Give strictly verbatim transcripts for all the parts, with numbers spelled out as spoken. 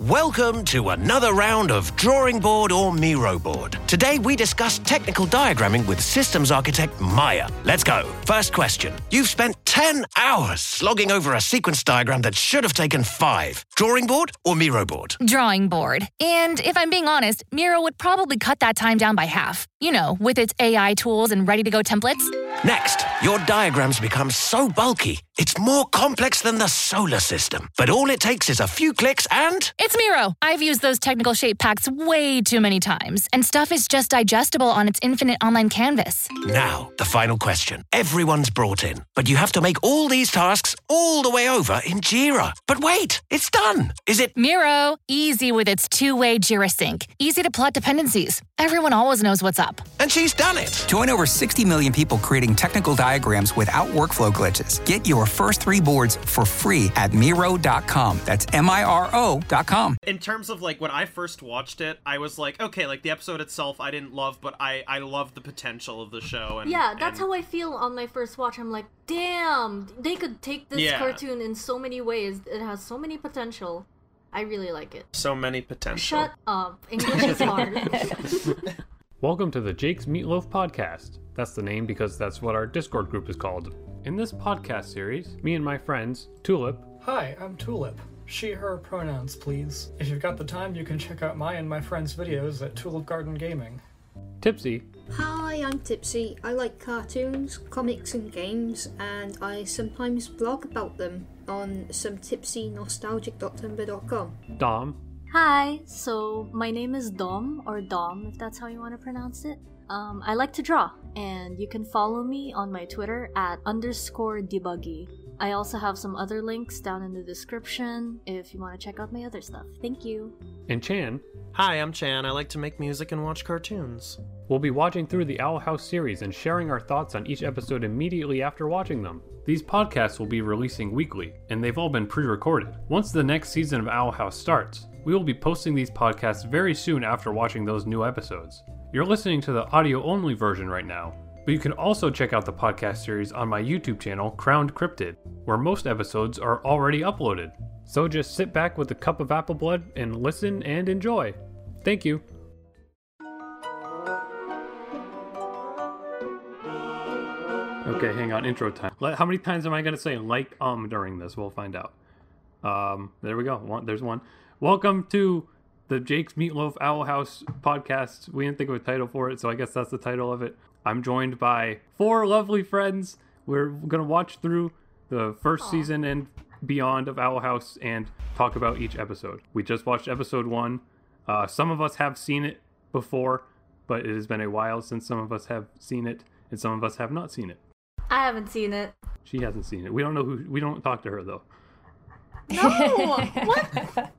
Welcome to another round of Drawing Board or Miro Board. Today we discuss technical diagramming with systems architect Maya. Let's go. First question. You've spent ten hours slogging over a sequence diagram that should have taken five. Drawing board or Miro board? Drawing board. And if I'm being honest, Miro would probably cut that time down by half. You know, with its A I tools and ready-to-go templates. Next, your diagrams become so bulky, it's more complex than the solar system. But all it takes is a few clicks and... It's Miro. I've used those technical shape packs way too many times, and stuff is just digestible on its infinite online canvas. Now, the final question. Everyone's brought in, but you have to make all these tasks all the way over in Jira. But wait, it's done. Is it... Miro. Easy with its two-way Jira sync. Easy to plot dependencies. Everyone always knows what's up. And she's done it. Join over sixty million people creating technical diagrams without workflow glitches. Get your first three boards for free at Miro dot com. That's M I R O dot com. In terms of, like, when I first watched it, I was like, okay, like, the episode itself I didn't love, but I, I loved the potential of the show. And, yeah, that's and... how I feel on my first watch. I'm like, damn, they could take this yeah. cartoon in so many ways. It has so many potential. I really like it. So many potential. Shut up. English is hard. Welcome to the Jake's Meatloaf Podcast. That's the name because that's what our Discord group is called. In this podcast series, me and my friends, Tulip. Hi, I'm Tulip. She, her pronouns, please. If you've got the time, you can check out my and my friends' videos at Tulip Garden Gaming. Tipsy. Hi, I'm Tipsy. I like cartoons, comics, and games, and I sometimes blog about them on some tipsy nostalgic dot tumblr dot com. Dom. Hi, so my name is Dom, or Dom, if that's how you want to pronounce it. Um, I like to draw, and you can follow me on my Twitter at underscore debuggy. I also have some other links down in the description if you want to check out my other stuff. Thank you. And Chan. Hi, I'm Chan. I like to make music and watch cartoons. We'll be watching through the Owl House series and sharing our thoughts on each episode immediately after watching them. These podcasts will be releasing weekly, and they've all been pre-recorded. Once the next season of Owl House starts, we will be posting these podcasts very soon after watching those new episodes. You're listening to the audio-only version right now, but you can also check out the podcast series on my YouTube channel, Crowned Cryptid, where most episodes are already uploaded. So just sit back with a cup of apple blood and listen and enjoy. Thank you. Okay, hang on, intro time. How many times am I going to say like, um, during this? We'll find out. Um, there we go. One, there's one. Welcome to the Jake's Meatloaf Owl House podcast. We didn't think of a title for it, so I guess that's the title of it. I'm joined by four lovely friends. We're going to watch through the first Aww. season and beyond of Owl House and talk about each episode. We just watched episode one. Uh, some of us have seen it before, but it has been a while since some of us have seen it, and some of us have not seen it. I haven't seen it. She hasn't seen it. We don't know who. We don't talk to her, though. No! What?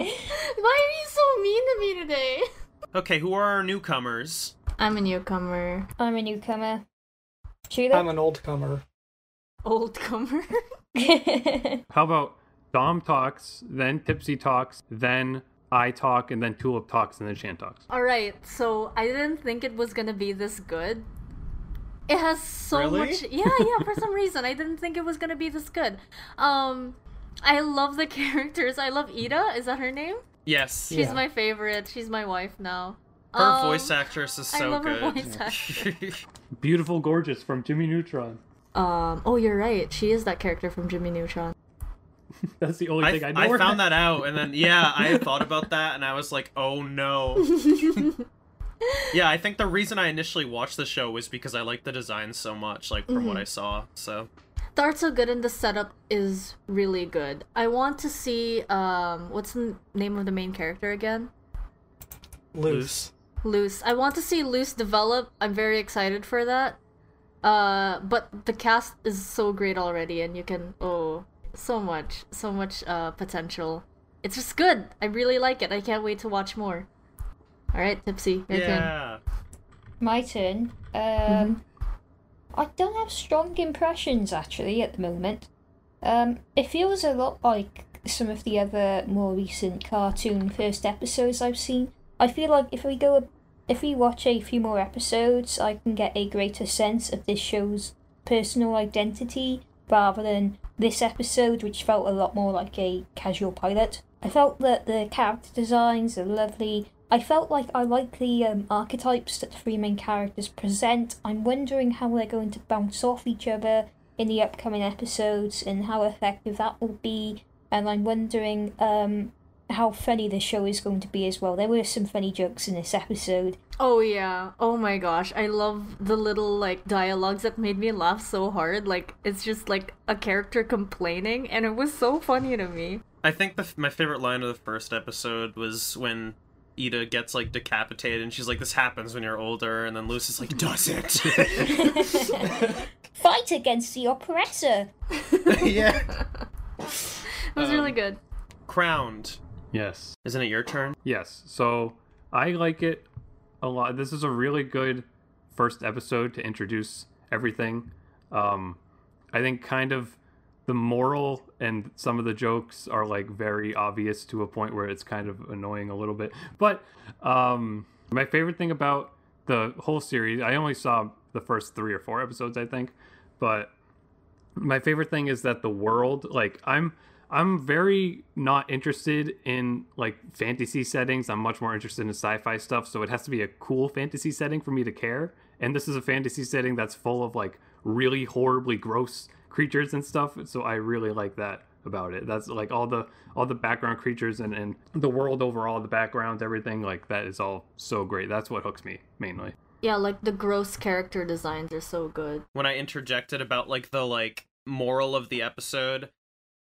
Why are you so mean to me today? Okay, who are our newcomers? I'm a newcomer. I'm a newcomer. Cheetah? I'm an oldcomer. Oldcomer? How about Dom talks, then Tipsy talks, then I talk, and then Tulip talks, and then Shan talks. Alright, so I didn't think it was gonna be this good. It has so really? much... Yeah, yeah, for some reason. I didn't think it was gonna be this good. Um, I love the characters. I love Ida. Is that her name? Yes. She's yeah. my favorite. She's my wife now. Her um, voice actress is so I love good. Her voice actress. Beautiful Gorgeous from Jimmy Neutron. Um. Oh, you're right. She is that character from Jimmy Neutron. That's the only I, thing I know. I found that out, and then yeah, I thought about that, and I was like, oh no. Yeah, I think the reason I initially watched the show was because I liked the design so much, like from mm-hmm. what I saw. So the art's so good, and the setup is really good. I want to see um. What's the name of the main character again? Loose. Loose. I want to see Loose develop. I'm very excited for that. Uh, but the cast is so great already, and you can oh, so much, so much uh potential. It's just good. I really like it. I can't wait to watch more. All right, Tipsy, your yeah. turn. My turn. Um, mm-hmm. I don't have strong impressions actually at the moment. Um, it feels a lot like some of the other more recent cartoon first episodes I've seen. I feel like if we go, if we watch a few more episodes, I can get a greater sense of this show's personal identity rather than this episode, which felt a lot more like a casual pilot. I felt that the character designs are lovely. I felt like I like the um, archetypes that the three main characters present. I'm wondering how they're going to bounce off each other in the upcoming episodes and how effective that will be. And I'm wondering um, how funny the show is going to be as well. There were some funny jokes in this episode. Oh yeah, oh my gosh, I love the little like dialogues that made me laugh so hard. Like, it's just like a character complaining, and it was so funny to me. I think the, my favorite line of the first episode was when Ida gets like decapitated and she's like, "This happens when you're older," and then Luce is like, "Does it?" Fight against the oppressor. Yeah. It was um, really good. Crowned. Yes. Isn't it your turn? Yes. So I like it a lot. This is a really good first episode to introduce everything. Um, I think kind of the moral and some of the jokes are like very obvious to a point where it's kind of annoying a little bit. But um, my favorite thing about the whole series, I only saw the first three or four episodes, I think. But my favorite thing is that the world, like I'm, I'm very not interested in like fantasy settings. I'm much more interested in sci-fi stuff. So it has to be a cool fantasy setting for me to care. And this is a fantasy setting that's full of like really horribly gross creatures and stuff, so I really like that about it. That's like all the all the background creatures and, and the world overall, the backgrounds, everything like that is all so great. That's what hooks me mainly. Yeah, like the gross character designs are so good. When I interjected about like the like moral of the episode,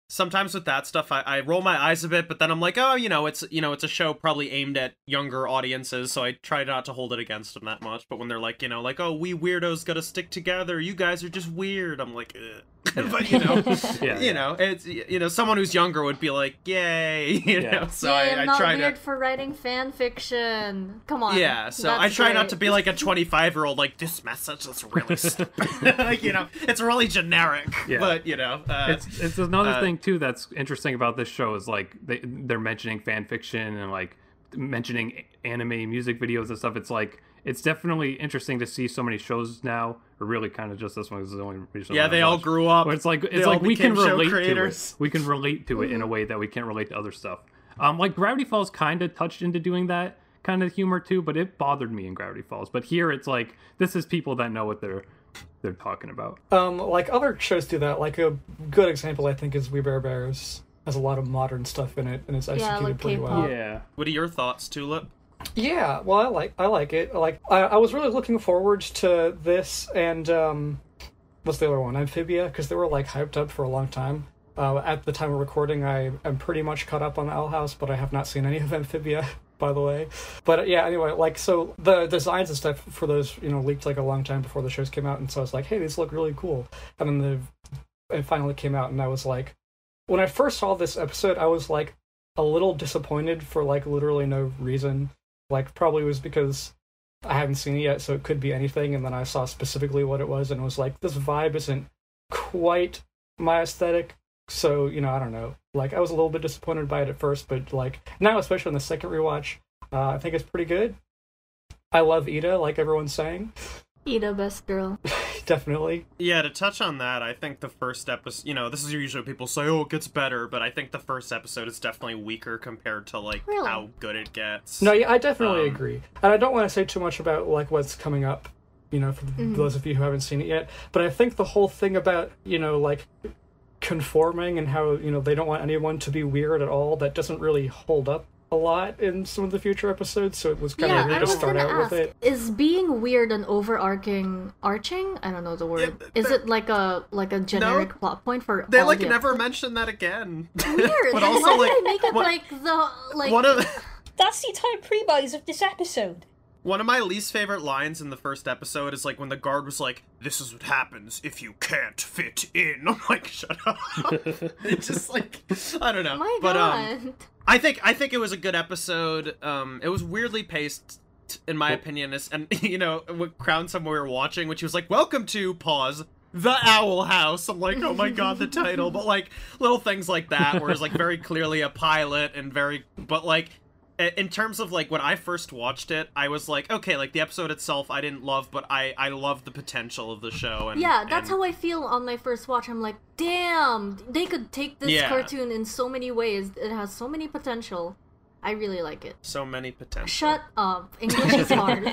sometimes with that stuff I, I roll my eyes a bit, but then I'm like, oh, you know, it's you know it's a show probably aimed at younger audiences, so I try not to hold it against them that much. But when they're like, you know, like, oh, we weirdos gotta stick together, you guys are just weird, I'm like, ugh. Yeah. But you know, yeah, you know, it's you know, someone who's younger would be like, "Yay!" You yeah. know, so Yay, I, I not try weird to... for writing fan fiction. Come on, yeah. So I try great. not to be like a twenty-five-year-old. Like, this message is really stupid. Like, you know, it's really generic. Yeah. But you know, uh, it's it's another uh, thing too that's interesting about this show is like they they're mentioning fan fiction and like mentioning anime music videos and stuff. It's like. It's definitely interesting to see so many shows now, or really kind of just this one is the only reason. Yeah, they much. all grew up. But it's like it's like we can relate creators. to it. We can relate to it in a way that we can't relate to other stuff. Um, like Gravity Falls kind of touched into doing that kind of humor too, but it bothered me in Gravity Falls. But here it's like this is people that know what they're they're talking about. Um, like other shows do that. Like a good example I think is We Bare Bears. Has a lot of modern stuff in it, and it's executed yeah, like pretty K-pop. well. Yeah. What are your thoughts, Tulip? Yeah, well, I like I like it. Like I, I was really looking forward to this and um, what's the other one? Amphibia, because they were like hyped up for a long time. Uh, at the time of recording, I am pretty much caught up on Owl House, but I have not seen any of Amphibia, by the way. But yeah, anyway, like so the designs and stuff for those, you know, leaked like a long time before the shows came out, and so I was like, hey, these look really cool. And then the it finally came out, and I was like, when I first saw this episode, I was like a little disappointed for like literally no reason. Like, probably was because I haven't seen it yet, so it could be anything, and then I saw specifically what it was, and was like, this vibe isn't quite my aesthetic, so, you know, I don't know. Like, I was a little bit disappointed by it at first, but, like, now, especially on the second rewatch, uh, I think it's pretty good. I love Ida, like everyone's saying. Ida, best girl. Definitely. Yeah, to touch on that, I think the first episode, you know, this is usually what people say, oh, it gets better, but I think the first episode is definitely weaker compared to, like, really? how good it gets. No, yeah, I definitely um, agree. And I don't want to say too much about, like, what's coming up, you know, for mm-hmm. those of you who haven't seen it yet, but I think the whole thing about, you know, like, conforming and how, you know, they don't want anyone to be weird at all, that doesn't really hold up a lot in some of the future episodes, so it was kind yeah, of weird to start out ask, with it. Is being weird an overarching arching? I don't know the word. Yeah, is it like a like a generic no, plot point for They all like the never episodes? mention that again. Weird. But also why like, did they make it what, like the like one of that's the entire premise of this episode. One of my least favorite lines in the first episode is like when the guard was like, "This is what happens if you can't fit in." I'm like, shut up. It's just like I don't know. My but God. um I think I think it was a good episode. Um, it was weirdly paced, in my opinion. And, you know, with Crown somewhere we were watching, which was like, welcome to, pause, the Owl House. I'm like, oh my god, the title. But, like, little things like that, where it's, like, very clearly a pilot and very... But, like, in terms of, like, when I first watched it, I was like, okay, like, the episode itself I didn't love, but I, I love the potential of the show. And, yeah, that's and... how I feel on my first watch. I'm like, damn, they could take this yeah. cartoon in so many ways. It has so many potential. I really like it. So many potential. Shut up. English is hard.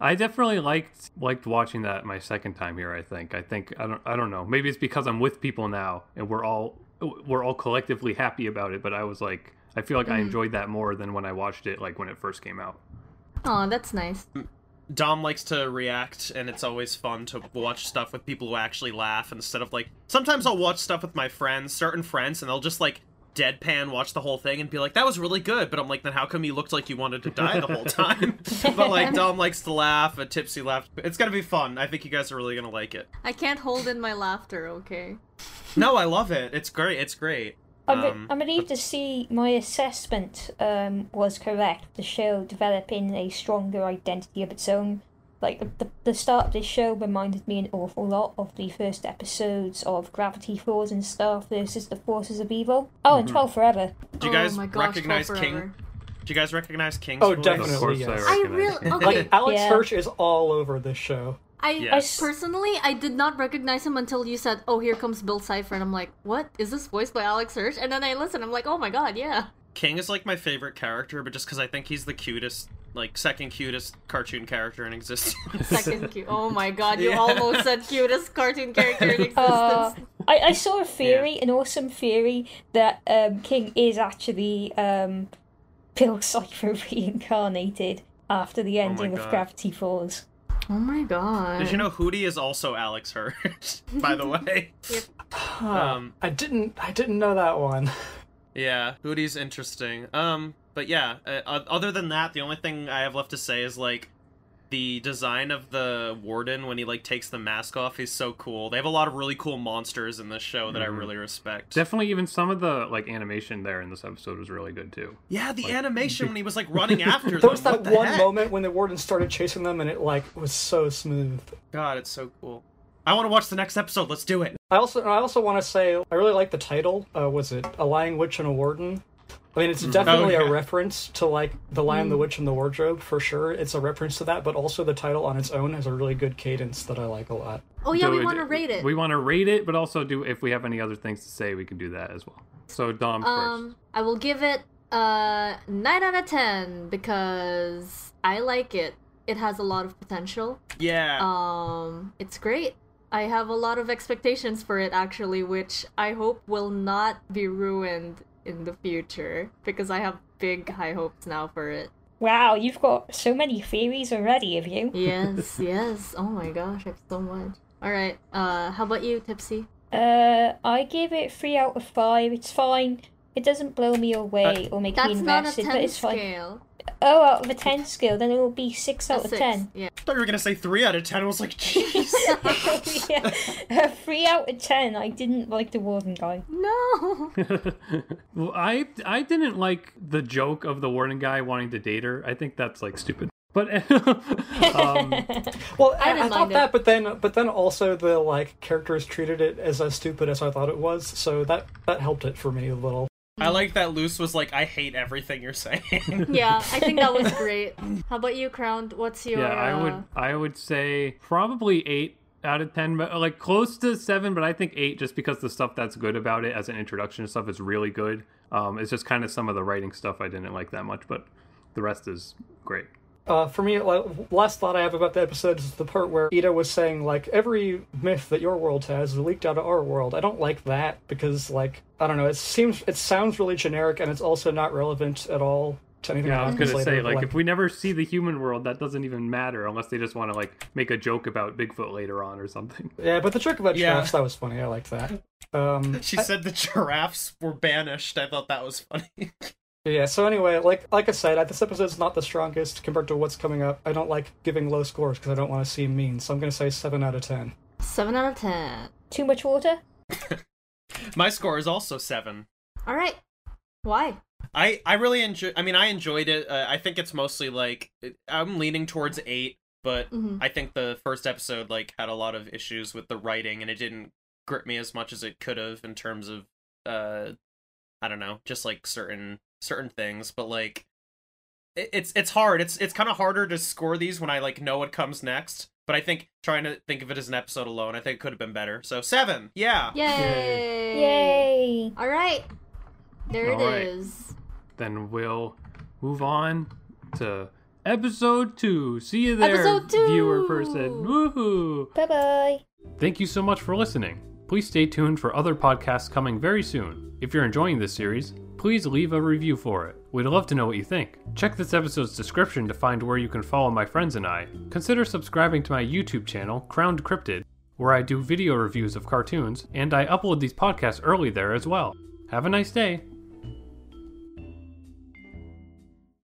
I definitely liked liked watching that my second time here, I think. I think, I don't I don't know. Maybe it's because I'm with people now, and we're all we're all collectively happy about it, but I was like... I feel like mm. I enjoyed that more than when I watched it, like, when it first came out. Oh, that's nice. Dom likes to react, and it's always fun to watch stuff with people who actually laugh instead of, like... Sometimes I'll watch stuff with my friends, certain friends, and they'll just, like, deadpan watch the whole thing and be like, that was really good, but I'm like, then how come you looked like you wanted to die the whole time? But, like, Dom likes to laugh, a tipsy laugh. It's gonna be fun. I think you guys are really gonna like it. I can't hold in my laughter, okay? No, I love it. It's great. It's great. Um, I, be- I believe to see my assessment um, was correct. The show developing a stronger identity of its own. Like, the, the, the start of this show reminded me an awful lot of the first episodes of Gravity Falls and Star versus the Forces of Evil. Oh, mm-hmm. and twelve Forever. Do you guys oh my gosh, recognize twelve King? Forever. Do you guys recognize King's Oh, voice? Definitely, yes. I, I really, okay. Like, Alex yeah. Hirsch is all over this show. I, yes. I personally, I did not recognize him until you said, oh, here comes Bill Cipher, and I'm like, what? Is this voiced by Alex Hirsch? And then I listen, I'm like, oh my god, yeah. King is, like, my favorite character, but just because I think he's the cutest, like, second cutest cartoon character in existence. Second cute. Oh my god, you yeah. almost said cutest cartoon character in existence. Uh, I, I saw a theory, yeah. an awesome theory, that um, King is actually um, Bill Cipher reincarnated after the ending oh of Gravity Falls. Oh my god. Did you know Hootie is also Alex Hirsch, by the way? Yep. Huh. Um, I didn't I didn't know that one. Yeah, Hootie's interesting. Um, but yeah, uh, other than that, the only thing I have left to say is, like, the design of the warden when he, like, takes the mask off is so cool. They have a lot of really cool monsters in this show that mm. I really respect. Definitely even some of the, like, animation there in this episode was really good, too. Yeah, the like... animation when he was, like, running after them. There was that the one heck? moment when the warden started chasing them and it, like, was so smooth. God, it's so cool. I want to watch the next episode. Let's do it. I also I also want to say I really like the title. Uh, was it A Lying Witch and a Warden? I mean, it's definitely oh, yeah. a reference to, like, The Lion, the Witch, and the Wardrobe, for sure. It's a reference to that, but also the title on its own has a really good cadence that I like a lot. Oh, yeah, so we want to rate it. We want to rate it, but also do if we have any other things to say, we can do that as well. So, Dom um, first. I will give it a nine out of ten, because I like it. It has a lot of potential. Yeah. Um, it's great. I have a lot of expectations for it, actually, which I hope will not be ruined in the future, because I have big high hopes now for it. Wow, you've got so many theories already, have you? Yes, yes. Oh my gosh, I have so much. Alright, uh, how about you, Tipsy? Uh, I give it three out of five. It's fine. It doesn't blow me away uh, or make me invested, but it's fine. That's not a ten scale. Oh, out of a ten scale, then it will be six out a of six, ten. Yeah. I thought you were gonna say three out of ten. I was like, jeez. yeah. uh, three out of ten. I didn't like the warden guy. No. well, I I didn't like the joke of the warden guy wanting to date her. I think that's, like, stupid. But um, well, I, I, I thought it. that, but then but then also the, like, characters treated it as as stupid as I thought it was, so that that helped it for me a little. I like that Luce was like, I hate everything you're saying. Yeah, I think that was great. How about you, Crowned? What's your... Yeah, I uh... would I would say probably eight out of ten, but, like, close to seven, but I think eight, just because the stuff that's good about it as an introduction and stuff is really good. Um, it's just kind of some of the writing stuff I didn't like that much, but the rest is great. Uh, for me, last thought I have about the episode is the part where Ida was saying, like, every myth that your world has leaked out of our world. I don't like that because, like, I don't know, it seems, it sounds really generic, and it's also not relevant at all to anything. Yeah, I was going to say, like, like, if we never see the human world, that doesn't even matter unless they just want to, like, make a joke about Bigfoot later on or something. Yeah, but the joke about yeah. giraffes, that was funny. I liked that. Um, she I, said the giraffes were banished. I thought that was funny. Yeah, so anyway, like like I said, this episode's not the strongest compared to what's coming up. I don't like giving low scores because I don't want to seem mean, so I'm going to say seven out of ten. seven out of ten. Too much water? My score is also seven. All right. Why? I, I really enjoy. I mean, I enjoyed it. Uh, I think it's mostly, like, I'm leaning towards eight, but mm-hmm. I think the first episode, like, had a lot of issues with the writing, and it didn't grip me as much as it could have in terms of, uh, I don't know, just, like, certain... certain things, but like it, it's it's hard. It's it's kind of harder to score these when I like know what comes next. But I think trying to think of it as an episode alone, I think it could have been better. So seven, yeah. Yay! Yay! All right, there All it right. is. Then we'll move on to episode two. See you there, episode two. Viewer person. Woohoo! Bye bye. Thank you so much for listening. Please stay tuned for other podcasts coming very soon. If you're enjoying this series, please leave a review for it. We'd love to know what you think. Check this episode's description to find where you can follow my friends and I. Consider subscribing to my YouTube channel, Crowned Cryptid, where I do video reviews of cartoons, and I upload these podcasts early there as well. Have a nice day!